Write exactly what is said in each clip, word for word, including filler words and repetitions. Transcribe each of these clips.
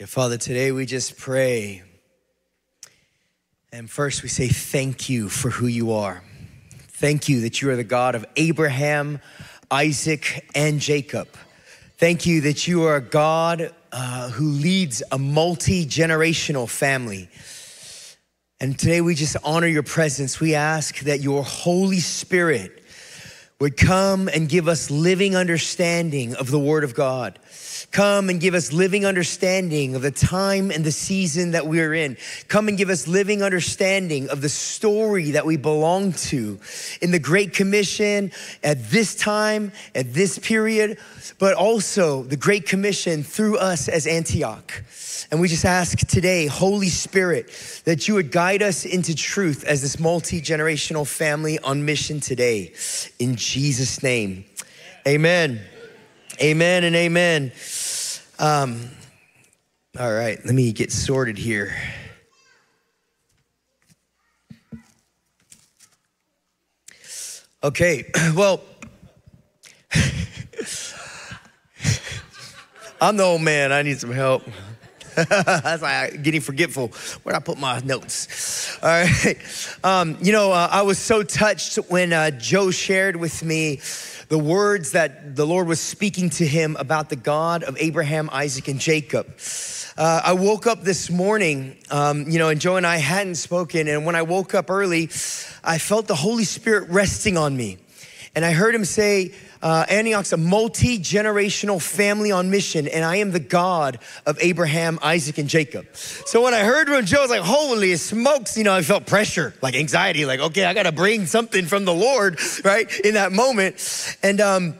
Yeah, Father, today we just pray. And first we say thank you for who you are. Thank you that you are the God of Abraham, Isaac, and Jacob. Thank you that you are a God uh, who leads a multi-generational family. And today we just honor your presence. We ask that your Holy Spirit would come and give us living understanding of the Word of God. Come and give us living understanding of the time and the season that we're in. Come and give us living understanding of the story that we belong to in the Great Commission at this time, at this period, but also the Great Commission through us as Antioch. And we just ask today, Holy Spirit, that you would guide us into truth as this multi-generational family on mission today. In Jesus' name, amen. Amen and amen. Um, all right, let me get sorted here. Okay, well, I'm the old man. I need some help. That's like getting forgetful. Where'd I put my notes? All right. Um, you know, uh, I was so touched when uh, Joe shared with me the words that the Lord was speaking to him about the God of Abraham, Isaac, and Jacob. Uh, I woke up this morning, um, you know, and Joe and I hadn't spoken. And when I woke up early, I felt the Holy Spirit resting on me. And I heard him say, uh, Antioch's a multi-generational family on mission, and I am the God of Abraham, Isaac, and Jacob. So when I heard from Joe, I was like, holy smokes, you know, I felt pressure, like anxiety, like, okay, I got to bring something from the Lord, right, in that moment. And um,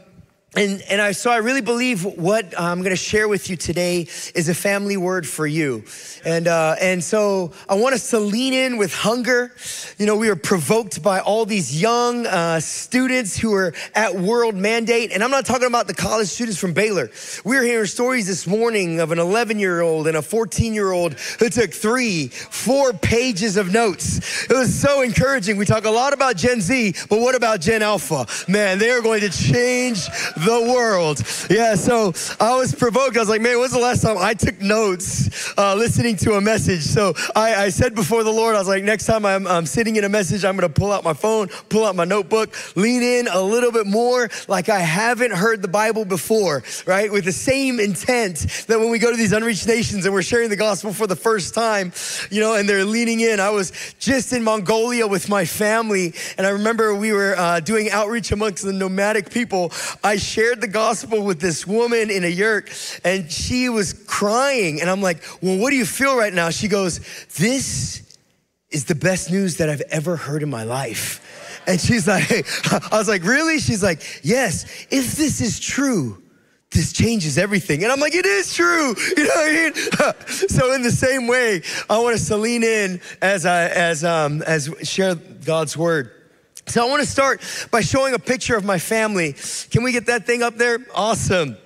and and I so I really believe what I'm going to share with you today is a family word for you. And, uh, and so I want us to lean in with hunger. You know, we are provoked by all these young uh, students who are at World Mandate. And I'm not talking about the college students from Baylor. We were hearing stories this morning of an eleven-year-old and a fourteen-year-old who took three, four pages of notes. It was so encouraging. We talk a lot about Gen Z, but what about Gen Alpha? Man, they are going to change the world. Yeah, so I was provoked. I was like, man, when's the last time I took notes uh, listening to a message? So I, I said before the Lord, I was like, next time I'm, I'm sitting in a message, I'm going to pull out my phone, pull out my notebook, lean in a little bit more like I haven't heard the Bible before, right? With the same intent that when we go to these unreached nations and we're sharing the gospel for the first time, you know, and they're leaning in. I was just in Mongolia with my family, and I remember we were uh, doing outreach amongst the nomadic people. I shared the gospel with this woman in a yurt, and she was crying. And I'm like, well, what do you feel right now? She goes, this is the best news that I've ever heard in my life. And she's like, I was like, really? She's like, yes, if this is true, this changes everything. And I'm like, it is true. You know what I mean? So in the same way, I want us to lean in as I, as, um, as share God's word. So I want to start by showing a picture of my family. Can we get that thing up there? Awesome.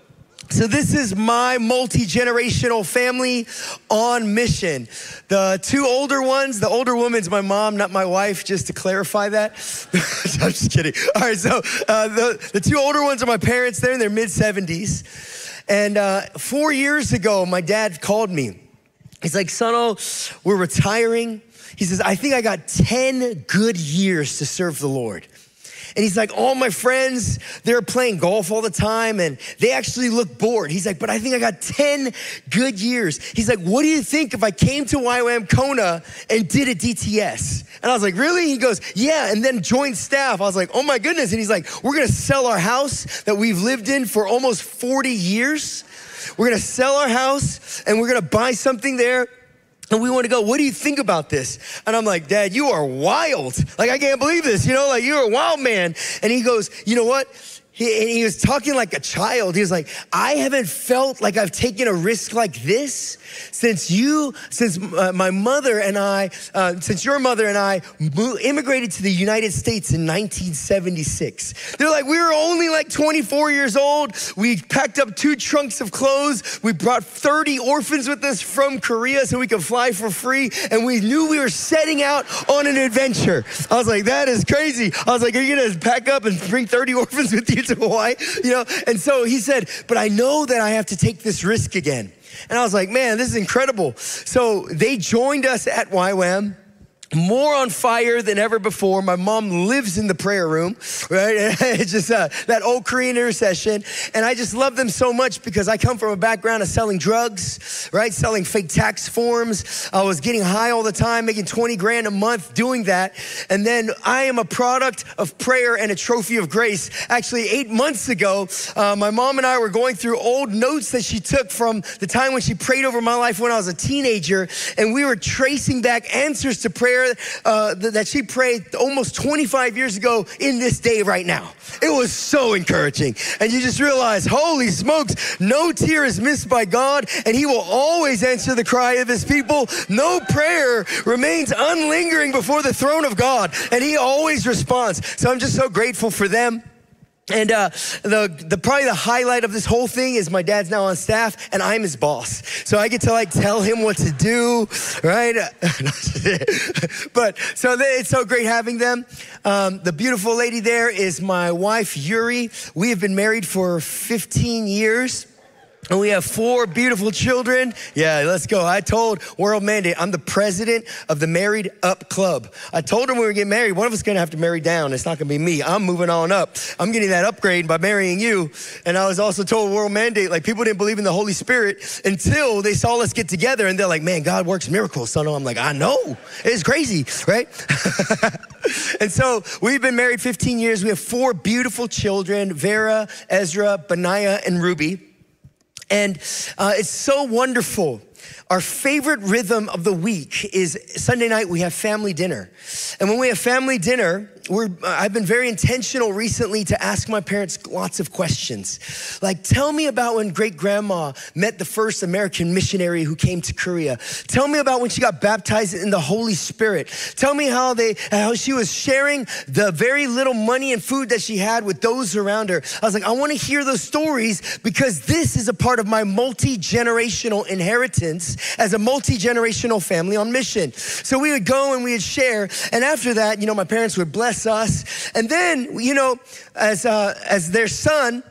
So this is my multi-generational family on mission. The two older ones, the older woman's my mom, not my wife, just to clarify that. I'm just kidding. All right, so uh, the, the two older ones are my parents. They're in their mid-seventies. And uh, four years ago, my dad called me. He's like, son-o, we're retiring. He says, I think I got ten good years to serve the Lord. And he's like, all my friends, they're playing golf all the time and they actually look bored. He's like, but I think I got ten good years. He's like, what do you think if I came to Y WAM Kona and did a D T S? And I was like, really? He goes, yeah, and then joined staff. I was like, oh my goodness. And he's like, we're gonna sell our house that we've lived in for almost forty years. We're gonna sell our house and we're gonna buy something there. And we want to go, what do you think about this? And I'm like, Dad, you are wild. Like, I can't believe this. You know, like, you're a wild man. And he goes, you know what? He, and he was talking like a child. He was like, I haven't felt like I've taken a risk like this since you, since uh, my mother and I, uh, since your mother and I immigrated to the United States in nineteen seventy-six. They're like, we were only like twenty-four years old. We packed up two trunks of clothes. We brought thirty orphans with us from Korea so we could fly for free. And we knew we were setting out on an adventure. I was like, that is crazy. I was like, are you going to pack up and bring thirty orphans with you to Hawaii, you know? And so he said, but I know that I have to take this risk again. And I was like, man, this is incredible. So they joined us at Y WAM. More on fire than ever before. My mom lives in the prayer room, right? It's just uh, that old Korean intercession. And I just love them so much because I come from a background of selling drugs, right? Selling fake tax forms. I was getting high all the time, making twenty grand a month doing that. And then I am a product of prayer and a trophy of grace. Actually, eight months ago, uh, my mom and I were going through old notes that she took from the time when she prayed over my life when I was a teenager. And we were tracing back answers to prayer Uh, that she prayed almost twenty-five years ago in this day right now. It was so encouraging. And you just realize, holy smokes, no tear is missed by God, and he will always answer the cry of his people. No prayer remains unlingering before the throne of God, and he always responds. So I'm just so grateful for them. And uh, the, the probably the highlight of this whole thing is my dad's now on staff and I'm his boss. So I get to like tell him what to do, right? But so they, it's so great having them. Um, the beautiful lady there is my wife, Yuri. We have been married for fifteen years. And we have four beautiful children. Yeah, let's go. I told World Mandate, I'm the president of the Married Up Club. I told them when we get married, one of us is gonna have to marry down. It's not gonna be me. I'm moving on up. I'm getting that upgrade by marrying you. And I was also told World Mandate, like people didn't believe in the Holy Spirit until they saw us get together and they're like, man, God works miracles. So I'm like, I know, it's crazy, right? And so we've been married fifteen years. We have four beautiful children, Vera, Ezra, Benaya, and Ruby. And uh, it's so wonderful. Our favorite rhythm of the week is Sunday night, we have family dinner. And when we have family dinner, we're, I've been very intentional recently to ask my parents lots of questions. Like, tell me about when great-grandma met the first American missionary who came to Korea. Tell me about when she got baptized in the Holy Spirit. Tell me how they, how she was sharing the very little money and food that she had with those around her. I was like, I wanna hear those stories because this is a part of my multi-generational inheritance as a multi-generational family on mission. So we would go and we would share. And after that, you know, my parents would bless us. And then, you know, as, uh, as their son,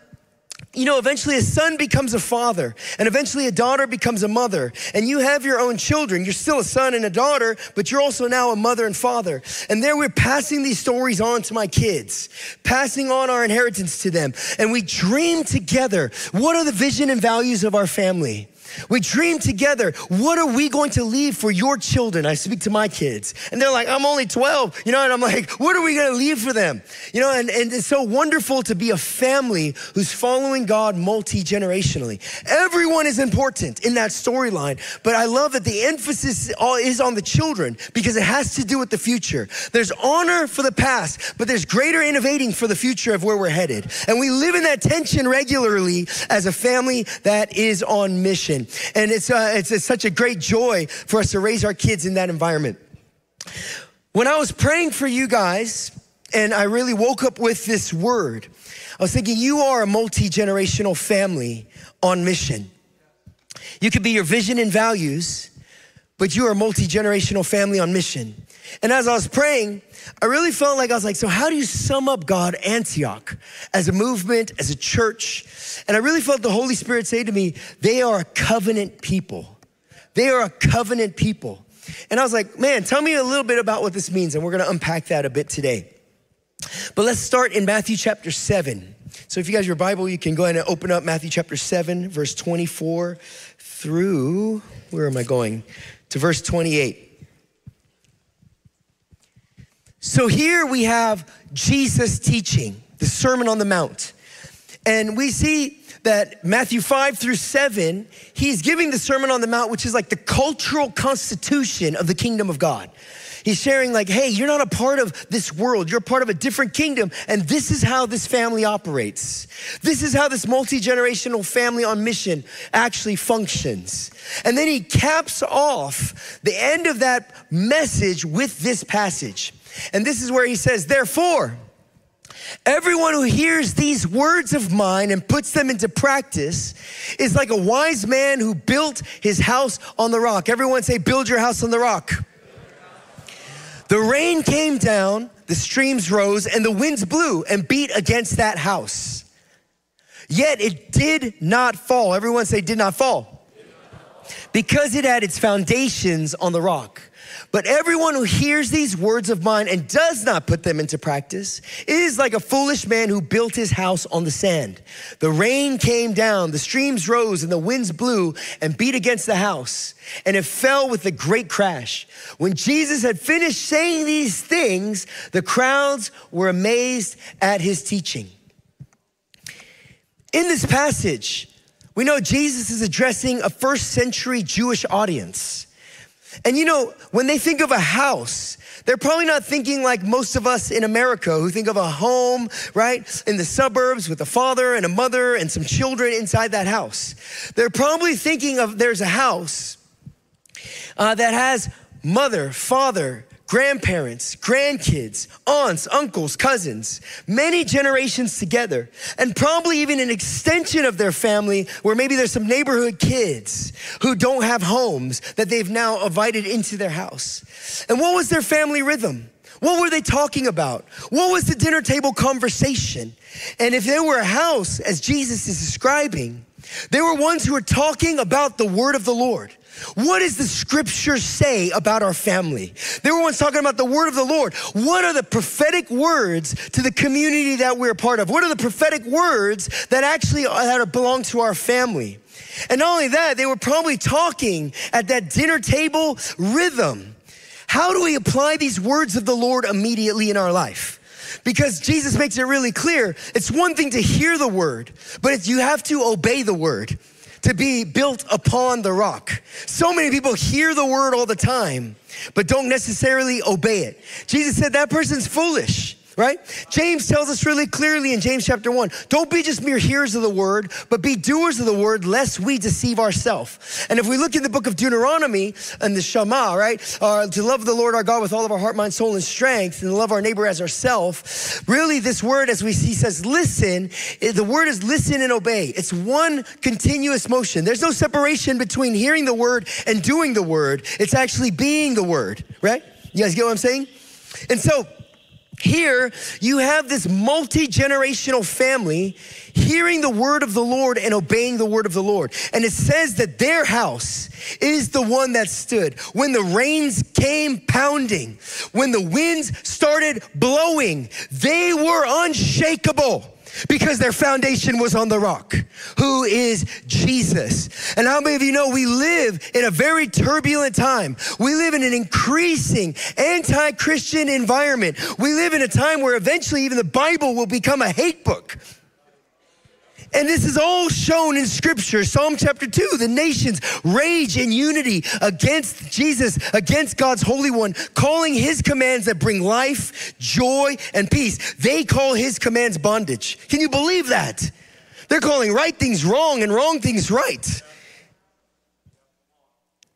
you know, eventually a son becomes a father and eventually a daughter becomes a mother and you have your own children. You're still a son and a daughter, but you're also now a mother and father. And there we're passing these stories on to my kids, passing on our inheritance to them. And we dream together, what are the vision and values of our family? We dream together, what are we going to leave for your children? I speak to my kids and they're like, I'm only twelve, you know, and I'm like, what are we gonna leave for them? You know, and, and it's so wonderful to be a family who's following God multi-generationally. Everyone is important in that storyline, but I love that the emphasis is on the children because it has to do with the future. There's honor for the past, but there's greater innovating for the future of where we're headed. And we live in that tension regularly as a family that is on mission. And it's, uh, it's, it's such a great joy for us to raise our kids in that environment. When I was praying for you guys, and I really woke up with this word, I was thinking, you are a multi-generational family on mission. You could be your vision and values, but you are a multi-generational family on mission. And as I was praying, I really felt like, I was like, so how do you sum up God Antioch as a movement, as a church? And I really felt the Holy Spirit say to me, they are a covenant people. They are a covenant people. And I was like, man, tell me a little bit about what this means. And we're gonna unpack that a bit today. But let's start in Matthew chapter seven. So if you guys have your Bible, you can go ahead and open up Matthew chapter seven, verse twenty-four through, where am I going? To verse twenty-eight. So here we have Jesus teaching, the Sermon on the Mount. And we see that Matthew five through seven, he's giving the Sermon on the Mount, which is like the cultural constitution of the kingdom of God. He's sharing like, hey, you're not a part of this world. You're a part of a different kingdom. And this is how this family operates. This is how this multi-generational family on mission actually functions. And then he caps off the end of that message with this passage. And this is where he says, therefore, everyone who hears these words of mine and puts them into practice is like a wise man who built his house on the rock. Everyone say, build your house on the rock. The rain came down, the streams rose, and the winds blew and beat against that house. Yet it did not fall. Everyone say, did not fall. Did not fall. Because it had its foundations on the rock. But everyone who hears these words of mine and does not put them into practice is like a foolish man who built his house on the sand. The rain came down, the streams rose, and the winds blew and beat against the house, and it fell with a great crash. When Jesus had finished saying these things, the crowds were amazed at his teaching. In this passage, we know Jesus is addressing a first century Jewish audience. And you know, when they think of a house, they're probably not thinking like most of us in America who think of a home, right? In the suburbs with a father and a mother and some children inside that house. They're probably thinking of there's a house uh, that has mother, father, grandparents, grandkids, aunts, uncles, cousins, many generations together, and probably even an extension of their family where maybe there's some neighborhood kids who don't have homes that they've now invited into their house. And what was their family rhythm? What were they talking about? What was the dinner table conversation? And if they were a house, as Jesus is describing, they were ones who were talking about the word of the Lord. What does the scripture say about our family? They were once talking about the word of the Lord. What are the prophetic words to the community that we're a part of? What are the prophetic words that actually that belong to our family? And not only that, they were probably talking at that dinner table rhythm. How do we apply these words of the Lord immediately in our life? Because Jesus makes it really clear, it's one thing to hear the word, but it's, you have to obey the word to be built upon the rock. So many people hear the word all the time, but don't necessarily obey it. Jesus said that person's foolish, right? James tells us really clearly in James chapter one, don't be just mere hearers of the word, but be doers of the word, lest we deceive ourselves. And if we look in the book of Deuteronomy and the Shema, right? Uh, to love the Lord our God with all of our heart, mind, soul, and strength, and love our neighbor as ourselves. Really this word, as we see, says listen. The word is listen and obey. It's one continuous motion. There's no separation between hearing the word and doing the word. It's actually being the word, right? You guys get what I'm saying? And so, here, you have this multi-generational family hearing the word of the Lord and obeying the word of the Lord. And it says that their house is the one that stood. When the rains came pounding, when the winds started blowing, they were unshakable. Because their foundation was on the rock, who is Jesus. And how many of you know we live in a very turbulent time? We live in an increasing anti-Christian environment. We live in a time where eventually even the Bible will become a hate book. And this is all shown in scripture. Psalm chapter two, the nations rage in unity against Jesus, against God's Holy One, calling his commands that bring life, joy, and peace. They call his commands bondage. Can you believe that? They're calling right things wrong and wrong things right.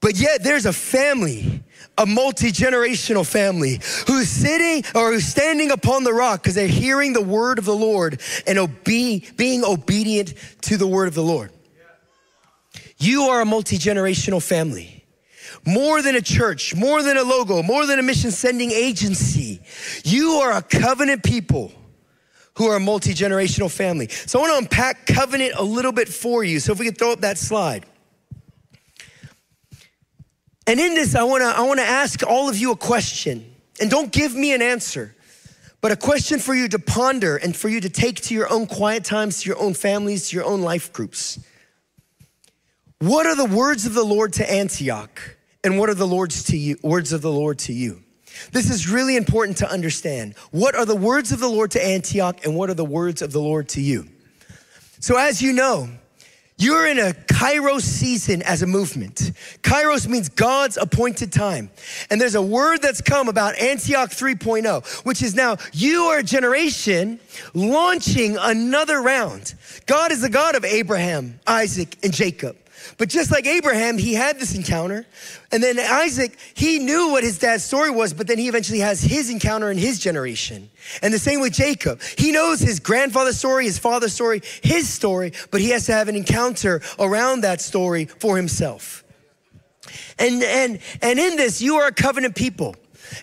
But yet there's a family, a multi-generational family who's sitting or who's standing upon the rock because they're hearing the word of the Lord and obe- being obedient to the word of the Lord. You are a multi-generational family. More than a church, more than a logo, more than a mission sending agency. You are a covenant people who are a multi-generational family. So I want to unpack covenant a little bit for you. So if we could throw up that slide. And in this, I wanna, I wanna ask all of you a question. And don't give me an answer, but a question for you to ponder and for you to take to your own quiet times, to your own families, to your own life groups. What are the words of the Lord to Antioch? And what are the Lord's to you, words of the Lord to you? This is really important to understand. What are the words of the Lord to Antioch? And what are the words of the Lord to you? So as you know, you're in a Kairos season as a movement. Kairos means God's appointed time. And there's a word that's come about Antioch three point oh, which is now you are a generation launching another round. God is the God of Abraham, Isaac, and Jacob. But just like Abraham, he had this encounter. And then Isaac, he knew what his dad's story was, but then he eventually has his encounter in his generation. And the same with Jacob. He knows his grandfather's story, his father's story, his story, but he has to have an encounter around that story for himself. And, and, and in this, you are a covenant people.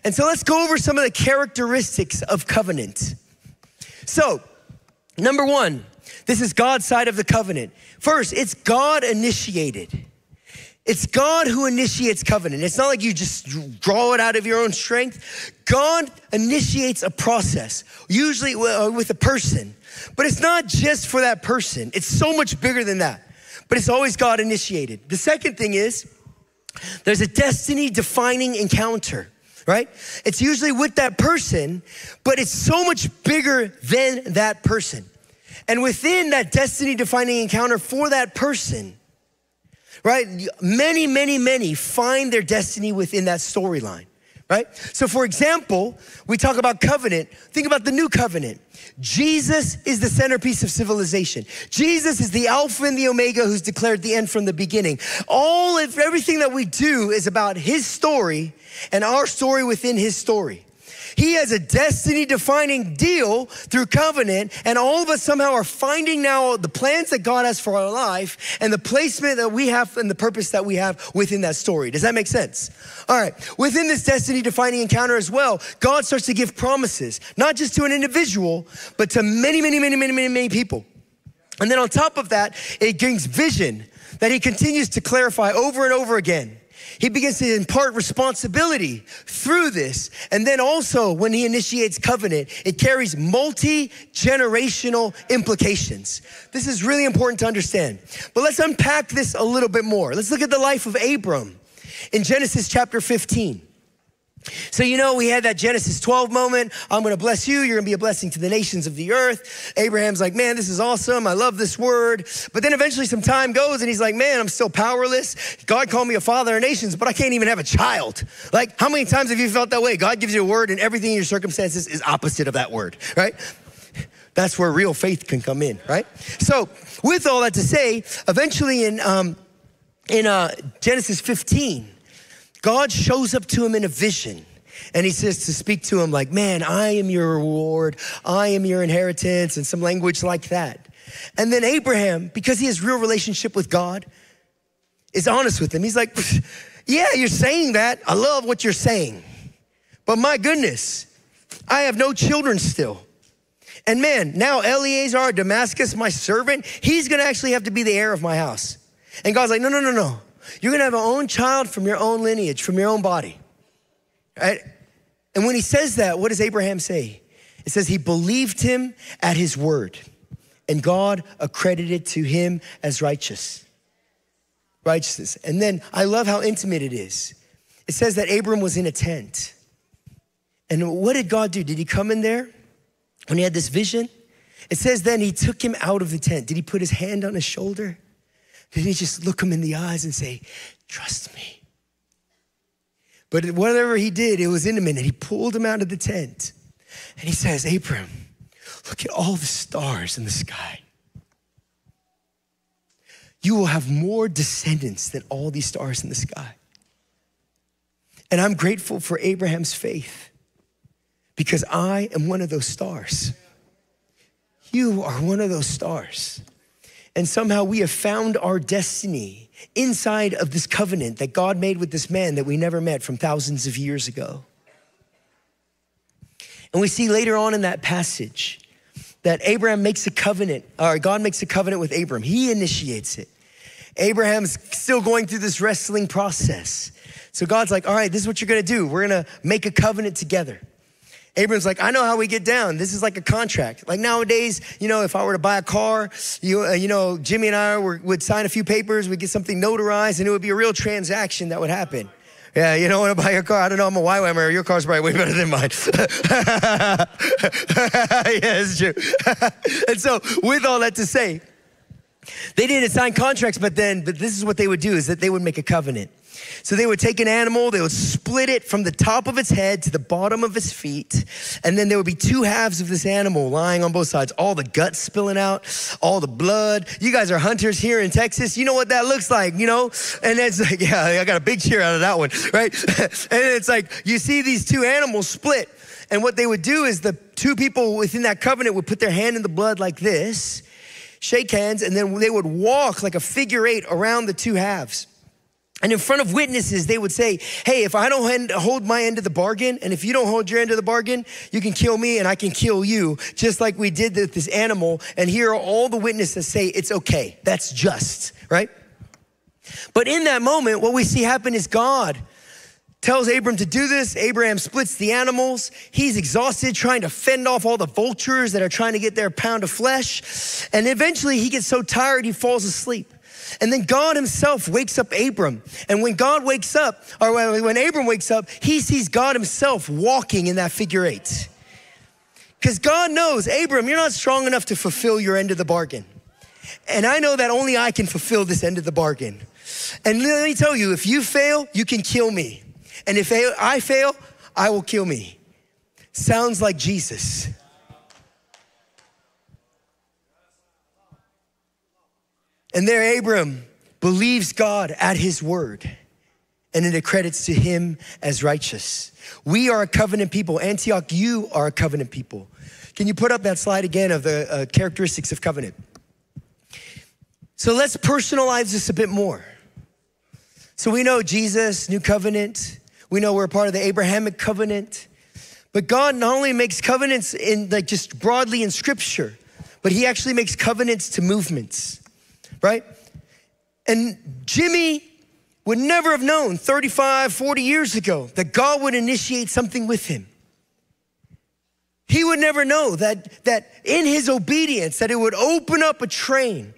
And so let's go over some of the characteristics of covenant. So, number one, This is God's side of the covenant. First, it's God initiated. It's God who initiates covenant. It's not like you just draw it out of your own strength. God initiates a process, usually with a person. But it's not just for that person. It's so much bigger than that. But it's always God initiated. The second thing is, there's a destiny-defining encounter, right? It's usually with that person, but it's so much bigger than that person. And within that destiny-defining encounter for that person, right? Many, many, many find their destiny within that storyline, right? So for example, we talk about covenant. Think about the new covenant. Jesus is the centerpiece of civilization. Jesus is the Alpha and the Omega who's declared the end from the beginning. All of everything that we do is about his story and our story within his story. He has a destiny-defining deal through covenant, and all of us somehow are finding now the plans that God has for our life and the placement that we have and the purpose that we have within that story. Does that make sense? All right, within this destiny-defining encounter as well, God starts to give promises, not just to an individual, but to many, many, many, many, many, many people. And then on top of that, it brings vision that he continues to clarify over and over again. He begins to impart responsibility through this. And then also when he initiates covenant, it carries multi-generational implications. This is really important to understand. But let's unpack this a little bit more. Let's look at the life of Abram in Genesis chapter fifteen. So you know, we had that Genesis twelve moment. I'm gonna bless you. You're gonna be a blessing to the nations of the earth. Abraham's like, man, this is awesome. I love this word. But then eventually some time goes and he's like, man, I'm still powerless. God called me a father of nations, but I can't even have a child. Like, how many times have you felt that way? God gives you a word and everything in your circumstances is opposite of that word, right? That's where real faith can come in, right? So with all that to say, eventually in, um, in uh, Genesis fifteen, God shows up to him in a vision and he says to speak to him like, man, I am your reward. I am your inheritance, and some language like that. And then Abraham, because he has real relationship with God, is honest with him. He's like, yeah, you're saying that. I love what you're saying. But my goodness, I have no children still. And man, now Eliezer of Damascus, my servant, he's gonna actually have to be the heir of my house. And God's like, no, no, no, no. You're gonna have your own child from your own lineage, from your own body, right? And when he says that, what does Abraham say? It says he believed him at his word, and God accredited to him as righteous, righteousness. And then I love how intimate it is. It says that Abram was in a tent. And what did God do? Did he come in there when he had this vision? It says then he took him out of the tent. Did he put his hand on his shoulder? Did he just look him in the eyes and say, trust me? But whatever he did, it was intimate. And he pulled him out of the tent. And he says, Abram, look at all the stars in the sky. You will have more descendants than all these stars in the sky. And I'm grateful for Abraham's faith because I am one of those stars. You are one of those stars. And somehow we have found our destiny inside of this covenant that God made with this man that we never met from thousands of years ago. And we see later on in that passage that Abraham makes a covenant, or God makes a covenant with Abram. He initiates it. Abraham's still going through this wrestling process. So God's like, all right, this is what you're gonna do. We're gonna make a covenant together. Abram's like, I know how we get down. This is like a contract. Like nowadays, you know, if I were to buy a car, you, uh, you know, Jimmy and I were, would sign a few papers, we'd get something notarized, and it would be a real transaction that would happen. Yeah, you don't want to buy your car. I don't know, I'm a Y WAMer. Your car's probably way better than mine. Yeah, it's true. And so with all that to say, they didn't sign contracts, but then, but this is what they would do, is that they would make a covenant. So they would take an animal, they would split it from the top of its head to the bottom of its feet, and then there would be two halves of this animal lying on both sides, all the guts spilling out, all the blood. You guys are hunters here in Texas. You know what that looks like, you know? And it's like, yeah, I got a big cheer out of that one, right? And it's like, you see these two animals split, and what they would do is the two people within that covenant would put their hand in the blood like this, shake hands, and then they would walk like a figure eight around the two halves. And in front of witnesses, they would say, hey, if I don't hold my end of the bargain, and if you don't hold your end of the bargain, you can kill me and I can kill you, just like we did with this animal. And here are all the witnesses say, it's okay, that's just, right? But in that moment, what we see happen is God tells Abram to do this. Abraham splits the animals. He's exhausted, trying to fend off all the vultures that are trying to get their pound of flesh. And eventually he gets so tired, he falls asleep. And then God himself wakes up Abram. And when God wakes up, or when Abram wakes up, he sees God himself walking in that figure eight. Because God knows, Abram, you're not strong enough to fulfill your end of the bargain. And I know that only I can fulfill this end of the bargain. And let me tell you, if you fail, you can kill me. And if I fail, I will kill me. Sounds like Jesus. And there Abram believes God at his word, and it accredits to him as righteous. We are a covenant people. Antioch, you are a covenant people. Can you put up that slide again of the uh, characteristics of covenant? So let's personalize this a bit more. So we know Jesus, new covenant. We know we're part of the Abrahamic covenant. But God not only makes covenants in like just broadly in scripture, but he actually makes covenants to movements. Right? And Jimmy would never have known thirty-five, forty years ago that God would initiate something with him. He would never know that, that in his obedience, that it would open up a train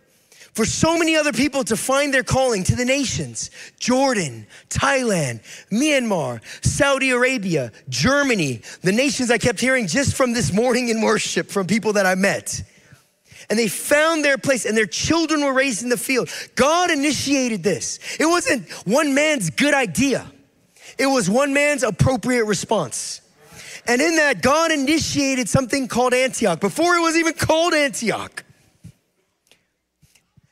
for so many other people to find their calling to the nations. Jordan, Thailand, Myanmar, Saudi Arabia, Germany, the nations I kept hearing just from this morning in worship from people that I met. And they found their place and their children were raised in the field. God initiated this. It wasn't one man's good idea. It was one man's appropriate response. And in that, God initiated something called Antioch before it was even called Antioch.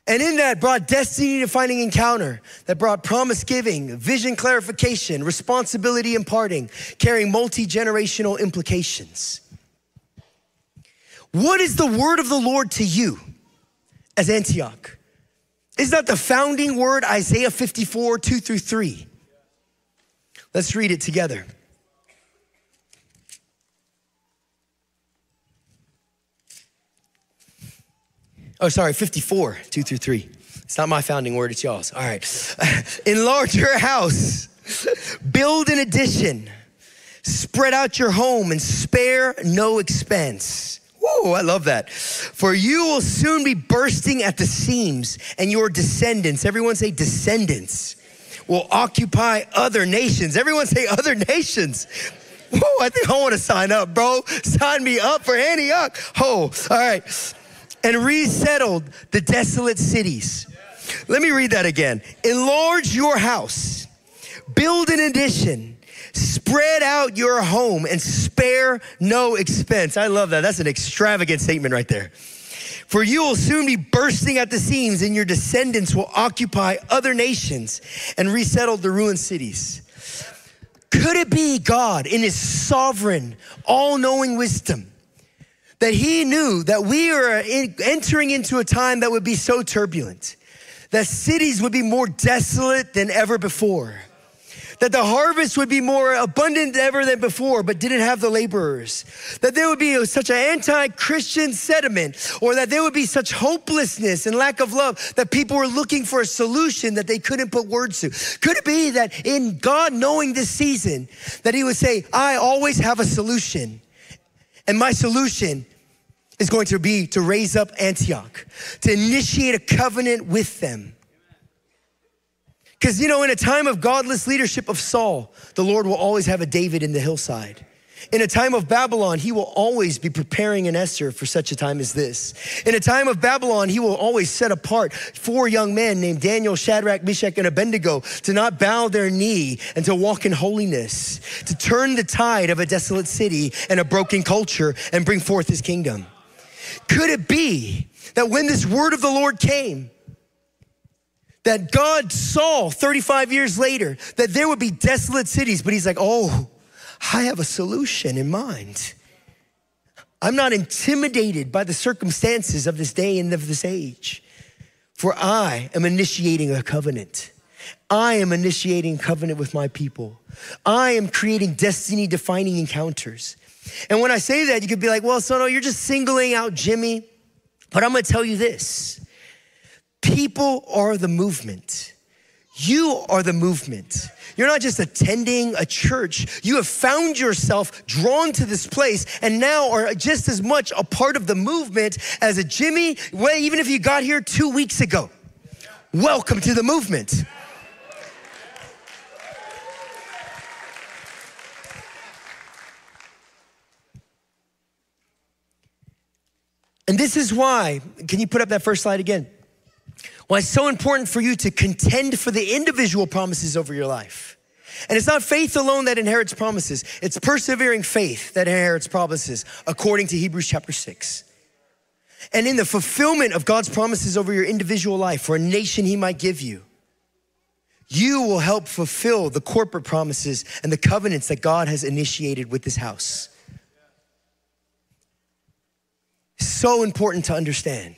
And in that brought destiny-defining encounter that brought promise giving, vision clarification, responsibility imparting, carrying multi-generational implications. What is the word of the Lord to you as Antioch? Is that the founding word, Isaiah fifty-four, two through three? Let's read it together. Oh, sorry, fifty-four, two through three. It's not my founding word, it's y'all's. All right. Enlarge your house, build an addition, spread out your home, and spare no expense. Whoa, I love that. For you will soon be bursting at the seams, and your descendants, everyone say descendants, will occupy other nations. Everyone say other nations. Whoa, I think I want to sign up, bro. Sign me up for Antioch. Oh, all right. And resettled the desolate cities. Let me read that again. Enlarge your house, build an addition, spread out your home, and spare no expense. I love that. That's an extravagant statement right there. For you will soon be bursting at the seams, and your descendants will occupy other nations and resettle the ruined cities. Could it be God in his sovereign, all-knowing wisdom that he knew that we are entering into a time that would be so turbulent, that cities would be more desolate than ever before? That the harvest would be more abundant ever than before, but didn't have the laborers. That there would be such an anti-Christian sentiment, or that there would be such hopelessness and lack of love that people were looking for a solution that they couldn't put words to. Could it be that in God knowing this season, that he would say, I always have a solution, and my solution is going to be to raise up Antioch, to initiate a covenant with them. Because, you know, in a time of godless leadership of Saul, the Lord will always have a David in the hillside. In a time of Babylon, he will always be preparing an Esther for such a time as this. In a time of Babylon, he will always set apart four young men named Daniel, Shadrach, Meshach, and Abednego to not bow their knee and to walk in holiness, to turn the tide of a desolate city and a broken culture and bring forth his kingdom. Could it be that when this word of the Lord came, that God saw thirty-five years later that there would be desolate cities, but he's like, oh, I have a solution in mind. I'm not intimidated by the circumstances of this day and of this age, for I am initiating a covenant. I am initiating covenant with my people. I am creating destiny-defining encounters. And when I say that, you could be like, well, Sono, you're just singling out Jimmy. But I'm gonna tell you this. People are the movement. You are the movement. You're not just attending a church. You have found yourself drawn to this place and now are just as much a part of the movement as a Jimmy, well, even if you got here two weeks ago. Welcome to the movement. And this is why, can you put up that first slide again? Why it's so important for you to contend for the individual promises over your life. And it's not faith alone that inherits promises. It's persevering faith that inherits promises, according to Hebrews chapter six. And in the fulfillment of God's promises over your individual life, for a nation he might give you, you will help fulfill the corporate promises and the covenants that God has initiated with this house. So important to understand.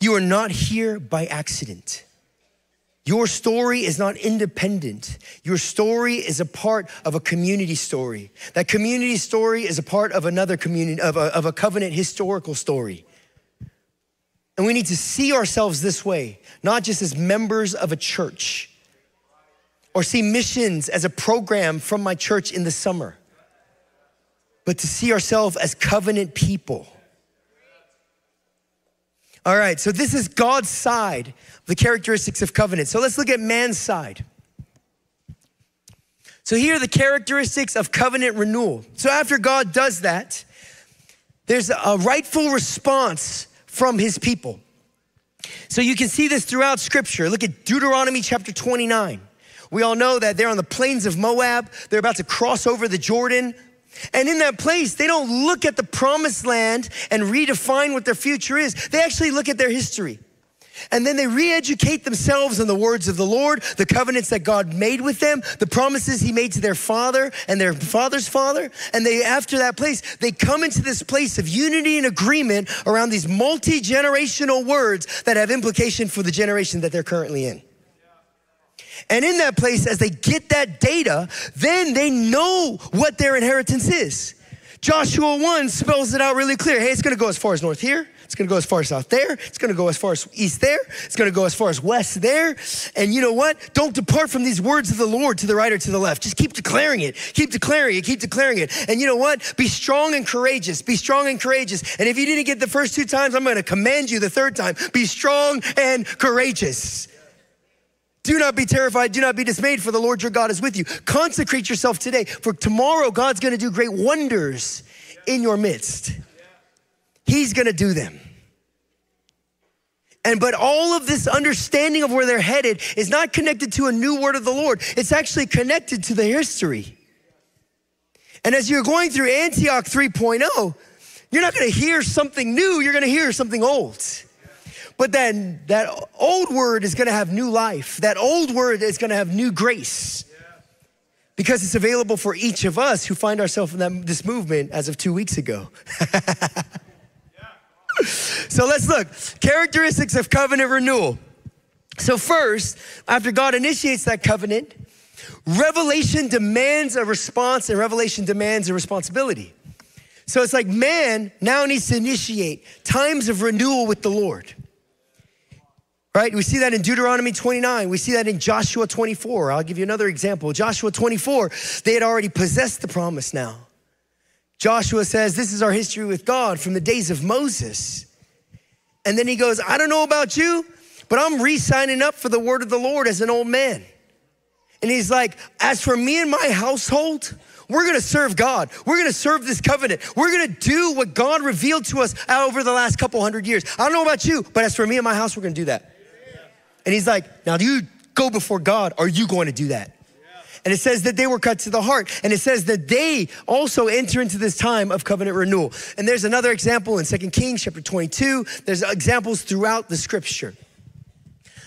You are not here by accident. Your story is not independent. Your story is a part of a community story. That community story is a part of another community, of a, of a covenant historical story. And we need to see ourselves this way, not just as members of a church or see missions as a program from my church in the summer, but to see ourselves as covenant people. All right, so this is God's side, the characteristics of covenant. So let's look at man's side. So here are the characteristics of covenant renewal. So after God does that, there's a rightful response from his people. So you can see this throughout scripture. Look at Deuteronomy chapter twenty-nine. We all know that they're on the plains of Moab. They're about to cross over the Jordan. And in that place, they don't look at the promised land and redefine what their future is. They actually look at their history. And then they re-educate themselves on the words of the Lord, the covenants that God made with them, the promises he made to their father and their father's father. And they, after that place, they come into this place of unity and agreement around these multi-generational words that have implication for the generation that they're currently in. And in that place, as they get that data, then they know what their inheritance is. Joshua one spells it out really clear. Hey, it's gonna go as far as north here. It's gonna go as far as south there. It's gonna go as far as east there. It's gonna go as far as west there. And you know what? Don't depart from these words of the Lord to the right or to the left. Just keep declaring it. Keep declaring it. Keep declaring it. And you know what? Be strong and courageous. Be strong and courageous. And if you didn't get the first two times, I'm gonna command you the third time. Be strong and courageous. Do not be terrified. Do not be dismayed, for the Lord your God is with you. Consecrate yourself today, for tomorrow God's going to do great wonders in your midst. He's going to do them. And but all of this understanding of where they're headed is not connected to a new word of the Lord. It's actually connected to their history. And as you're going through Antioch three point oh, you're not going to hear something new. You're going to hear something old. But then that old word is gonna have new life. That old word is gonna have new grace, because it's available for each of us who find ourselves in that, this movement as of two weeks ago. So let's look, characteristics of covenant renewal. So first, after God initiates that covenant, revelation demands a response, and revelation demands a responsibility. So it's like man now needs to initiate times of renewal with the Lord. Right? We see that in Deuteronomy twenty-nine. We see that in Joshua twenty-four. I'll give you another example. Joshua twenty-four, they had already possessed the promise now. Joshua says, this is our history with God from the days of Moses. And then he goes, I don't know about you, but I'm re-signing up for the word of the Lord as an old man. And he's like, as for me and my household, we're gonna serve God. We're gonna serve this covenant. We're gonna do what God revealed to us over the last couple hundred years. I don't know about you, but as for me and my house, we're gonna do that. And he's like, now do you go before God? Are you going to do that? Yeah. And it says that they were cut to the heart. And it says that they also enter into this time of covenant renewal. And there's another example in Second Kings chapter twenty-two. There's examples throughout the scripture.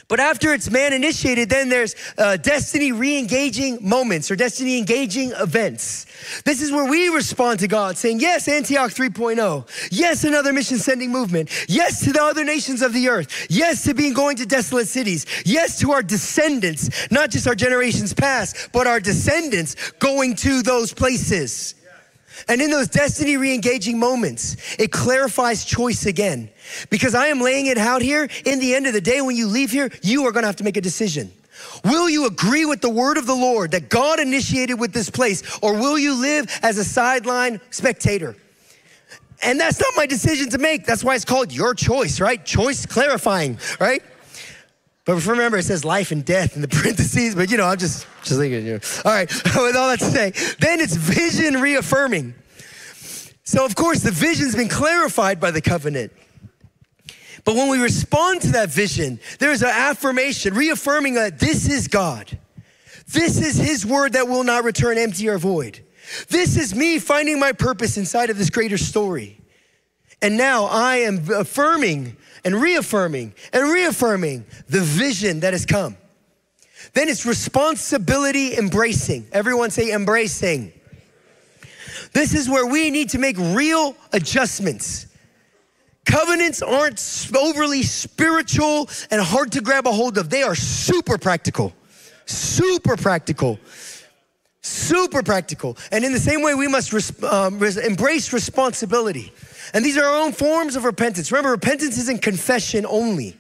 But after it's man-initiated, then there's uh, destiny re-engaging moments or destiny engaging events. This is where we respond to God saying, yes, Antioch three point oh. Yes, another mission-sending movement. Yes, to the other nations of the earth. Yes, to being going to desolate cities. Yes, to our descendants, not just our generations past, but our descendants going to those places. And in those destiny re-engaging moments, it clarifies choice again. Because I am laying it out here, in the end of the day, when you leave here, you are gonna have to make a decision. Will you agree with the word of the Lord that God initiated with this place, or will you live as a sideline spectator? And that's not my decision to make. That's why it's called your choice, right? Choice clarifying, right? But remember, it says life and death in the parentheses, but you know, I'm just, just thinking, you know. All right, with all that to say, then it's vision reaffirming. So of course, the vision's been clarified by the covenant. But when we respond to that vision, there's an affirmation, reaffirming that this is God. This is his word that will not return empty or void. This is me finding my purpose inside of this greater story. And now I am affirming and reaffirming and reaffirming the vision that has come. Then it's responsibility embracing. Everyone say embracing. This is where we need to make real adjustments. Covenants aren't overly spiritual and hard to grab a hold of. They are super practical, super practical. Super practical. And in the same way, we must res- um, res- embrace responsibility. And these are our own forms of repentance. Remember, repentance isn't confession only.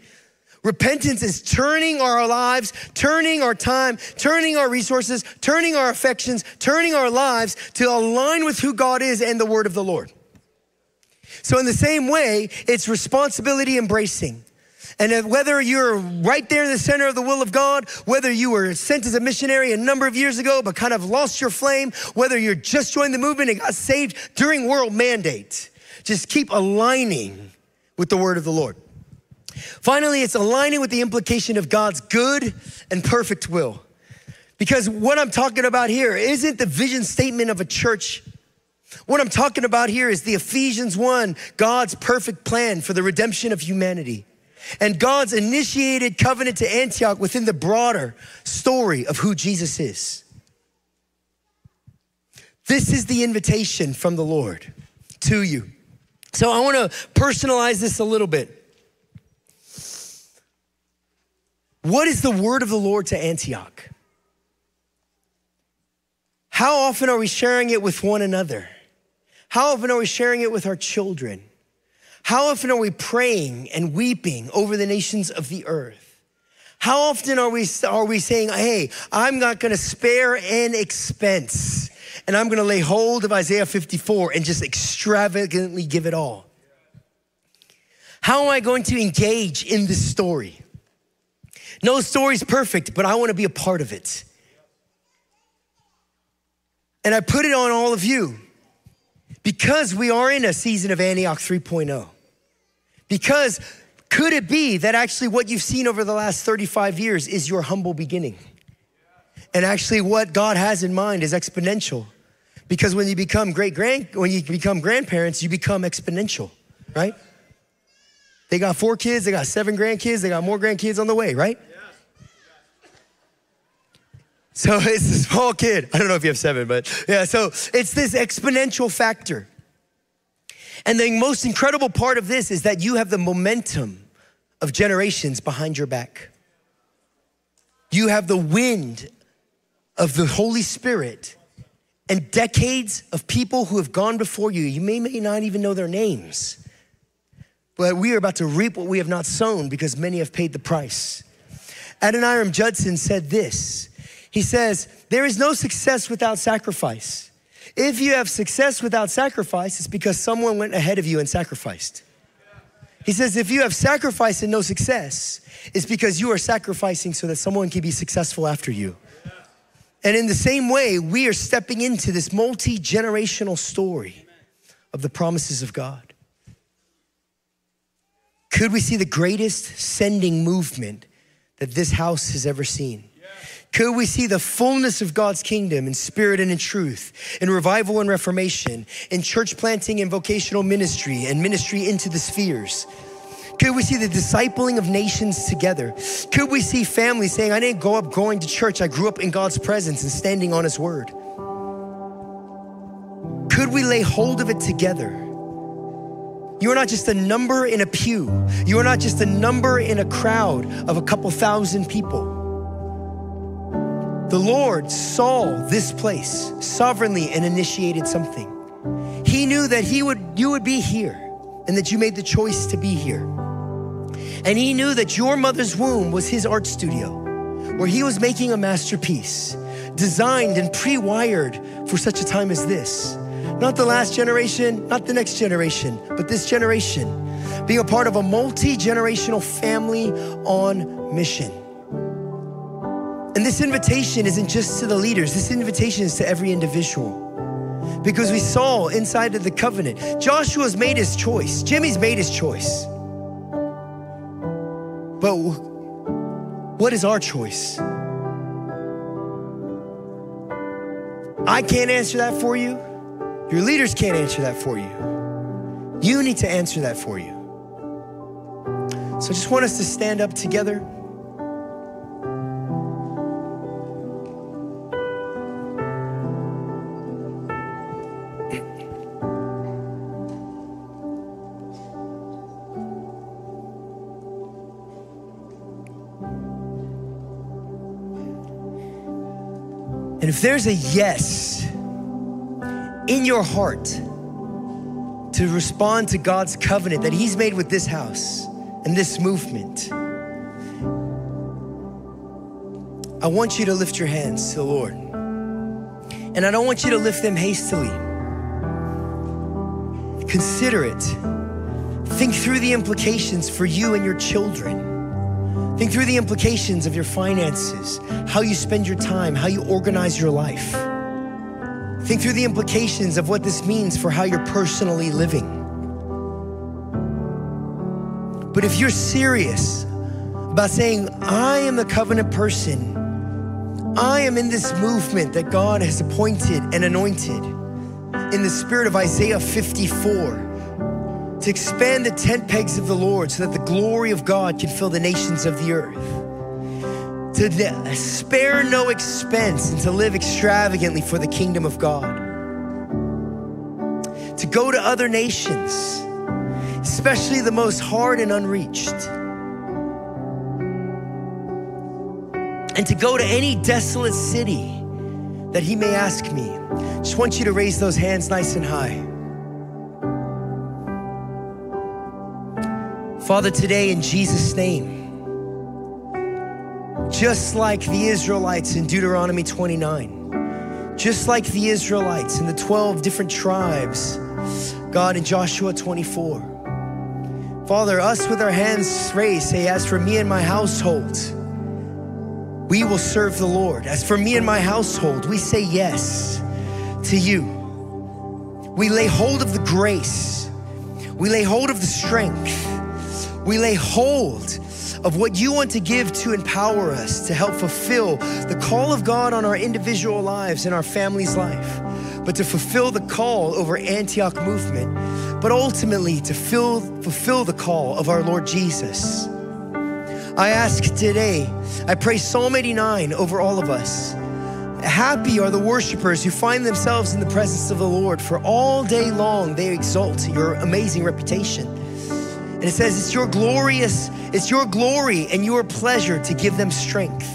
Repentance is turning our lives, turning our time, turning our resources, turning our affections, turning our lives to align with who God is and the word of the Lord. So in the same way, it's responsibility embracing. And whether you're right there in the center of the will of God, whether you were sent as a missionary a number of years ago but kind of lost your flame, whether you're just joined the movement and got saved during World Mandate, just keep aligning with the word of the Lord. Finally, it's aligning with the implication of God's good and perfect will. Because what I'm talking about here isn't the vision statement of a church. What I'm talking about here is the Ephesians one, God's perfect plan for the redemption of humanity. And God's initiated covenant to Antioch within the broader story of who Jesus is. This is the invitation from the Lord to you. So I want to personalize this a little bit. What is the word of the Lord to Antioch? How often are we sharing it with one another? How often are we sharing it with our children? How often are we praying and weeping over the nations of the earth? How often are we, are we saying, hey, I'm not gonna spare an expense and I'm gonna lay hold of Isaiah fifty-four and just extravagantly give it all? How am I going to engage in this story? No story's perfect, but I wanna be a part of it. And I put it on all of you. Because we are in a season of Antioch three point oh. Because could it be that actually what you've seen over the last thirty-five years is your humble beginning? And actually what God has in mind is exponential. Because when you become great grand, when you become grandparents, you become exponential, right? They got four kids, they got seven grandkids, they got more grandkids on the way, right? So it's a small kid. I don't know if you have seven, but yeah, so it's this exponential factor. And the most incredible part of this is that you have the momentum of generations behind your back. You have the wind of the Holy Spirit and decades of people who have gone before you. You may, may not even know their names, but we are about to reap what we have not sown because many have paid the price. Adoniram Judson said this. He says, there is no success without sacrifice. If you have success without sacrifice, it's because someone went ahead of you and sacrificed. He says, if you have sacrifice and no success, it's because you are sacrificing so that someone can be successful after you. And in the same way, we are stepping into this multi-generational story of the promises of God. Could we see the greatest sending movement that this house has ever seen? Could we see the fullness of God's kingdom in spirit and in truth, in revival and reformation, in church planting and vocational ministry, and ministry into the spheres? Could we see the discipling of nations together? Could we see families saying, I didn't grow up going to church. I grew up in God's presence and standing on his word. Could we lay hold of it together? You are not just a number in a pew. You are not just a number in a crowd of a couple thousand people. The Lord saw this place sovereignly and initiated something. He knew that he would, you would be here and that you made the choice to be here. And he knew that your mother's womb was his art studio where he was making a masterpiece designed and pre-wired for such a time as this. Not the last generation, not the next generation, but this generation. Being a part of a multi-generational family on mission. And this invitation isn't just to the leaders. This invitation is to every individual. Because we saw inside of the covenant, Joshua's made his choice. Jimmy's made his choice. But what is our choice? I can't answer that for you. Your leaders can't answer that for you. You need to answer that for you. So I just want us to stand up together. And if there's a yes in your heart to respond to God's covenant that he's made with this house and this movement, I want you to lift your hands to the Lord. And I don't want you to lift them hastily. Consider it. Think through the implications for you and your children. Think through the implications of your finances, how you spend your time, how you organize your life. Think through the implications of what this means for how you're personally living. But if you're serious about saying, I am the covenant person, I am in this movement that God has appointed and anointed in the spirit of Isaiah fifty-four to expand the tent pegs of the Lord so that the glory of God can fill the nations of the earth. To spare no expense and to live extravagantly for the kingdom of God. To go to other nations, especially the most hard and unreached. And to go to any desolate city that he may ask me. Just want you to raise those hands nice and high. Father, today in Jesus' name, just like the Israelites in Deuteronomy twenty-nine, just like the Israelites in the twelve different tribes, God, in Joshua twenty-four. Father, us with our hands raised, say, as for me and my household, we will serve the Lord. As for me and my household, we say yes to you. We lay hold of the grace. We lay hold of the strength. We lay hold of what you want to give to empower us to help fulfill the call of God on our individual lives and our family's life, but to fulfill the call over Antioch movement, but ultimately to fill, fulfill the call of our Lord Jesus. I ask today, I pray Psalm eighty-nine over all of us. Happy are the worshipers who find themselves in the presence of the Lord, for all day long they exalt your amazing reputation. And it says, it's your glorious, it's your glory and your pleasure to give them strength.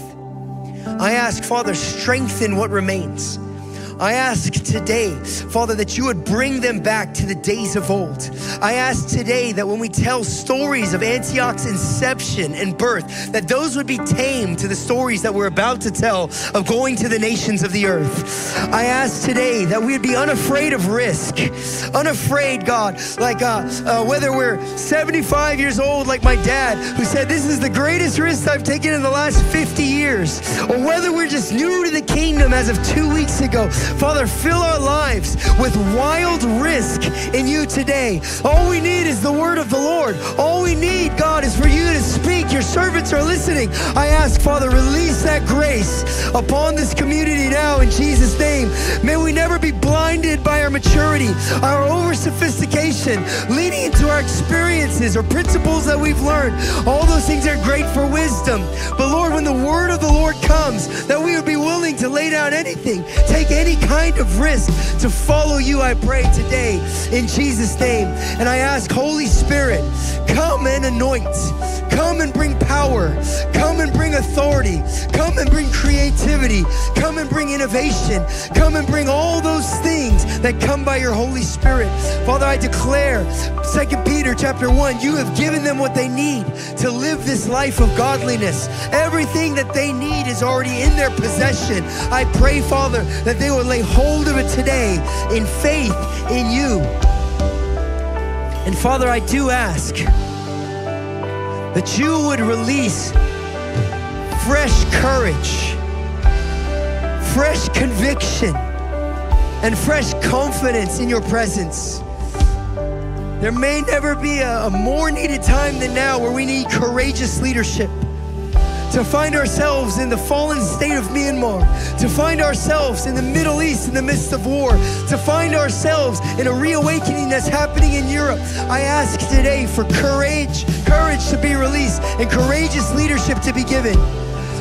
I ask, Father, strengthen what remains. I ask today, Father, that you would bring them back to the days of old. I ask today that when we tell stories of Antioch's inception and birth, that those would be tame to the stories that we're about to tell of going to the nations of the earth. I ask today that we would be unafraid of risk, unafraid, God, like uh, uh, whether we're seventy-five years old, like my dad, who said, this is the greatest risk I've taken in the last fifty years, or whether we're just new to the kingdom as of two weeks ago. Father, fill our lives with wild risk in you today. All we need is the word of the Lord. All we need, God, is for you to speak. Your servants are listening. I ask, Father, release that grace upon this community now in Jesus' name. May we never be blinded by our maturity, our over-sophistication, leading into our experiences or principles that we've learned. All those things are great for wisdom. But Lord, when the word of the Lord comes, that we would be willing to lay down anything, take any kind of risk to follow you, I pray today in Jesus' name. And I ask, Holy Spirit, come and anoint. Come and bring power. Come and bring authority. Come and bring creativity. Come and bring innovation. Come and bring all those things that come by your Holy Spirit. Father, I declare, Second Peter chapter one, you have given them what they need to live this life of godliness. Everything that they need is already in their possession. I pray, Father, that they will lay hold of it today in faith in you. And Father, I do ask that you would release fresh courage, fresh conviction, and fresh confidence in your presence. There may never be a, a more needed time than now where we need courageous leadership. To find ourselves in the fallen state of Myanmar, to find ourselves in the Middle East in the midst of war, to find ourselves in a reawakening that's happening in Europe. I ask today for courage, courage to be released and courageous leadership to be given.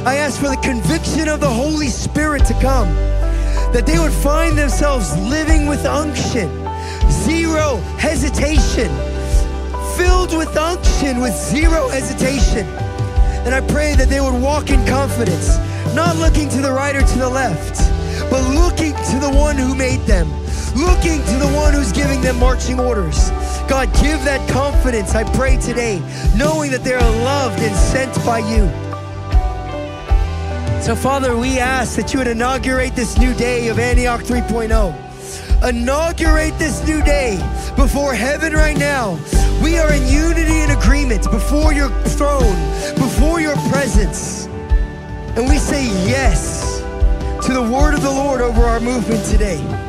I ask for the conviction of the Holy Spirit to come, that they would find themselves living with unction, zero hesitation, filled with unction with zero hesitation. And I pray that they would walk in confidence, not looking to the right or to the left, but looking to the one who made them, looking to the one who's giving them marching orders. God, give that confidence, I pray today, knowing that they are loved and sent by you. So, Father, we ask that you would inaugurate this new day of Antioch three point oh. Inaugurate this new day before heaven right now. We are in unity and agreement before your throne, before your presence. And we say yes to the word of the Lord over our movement today.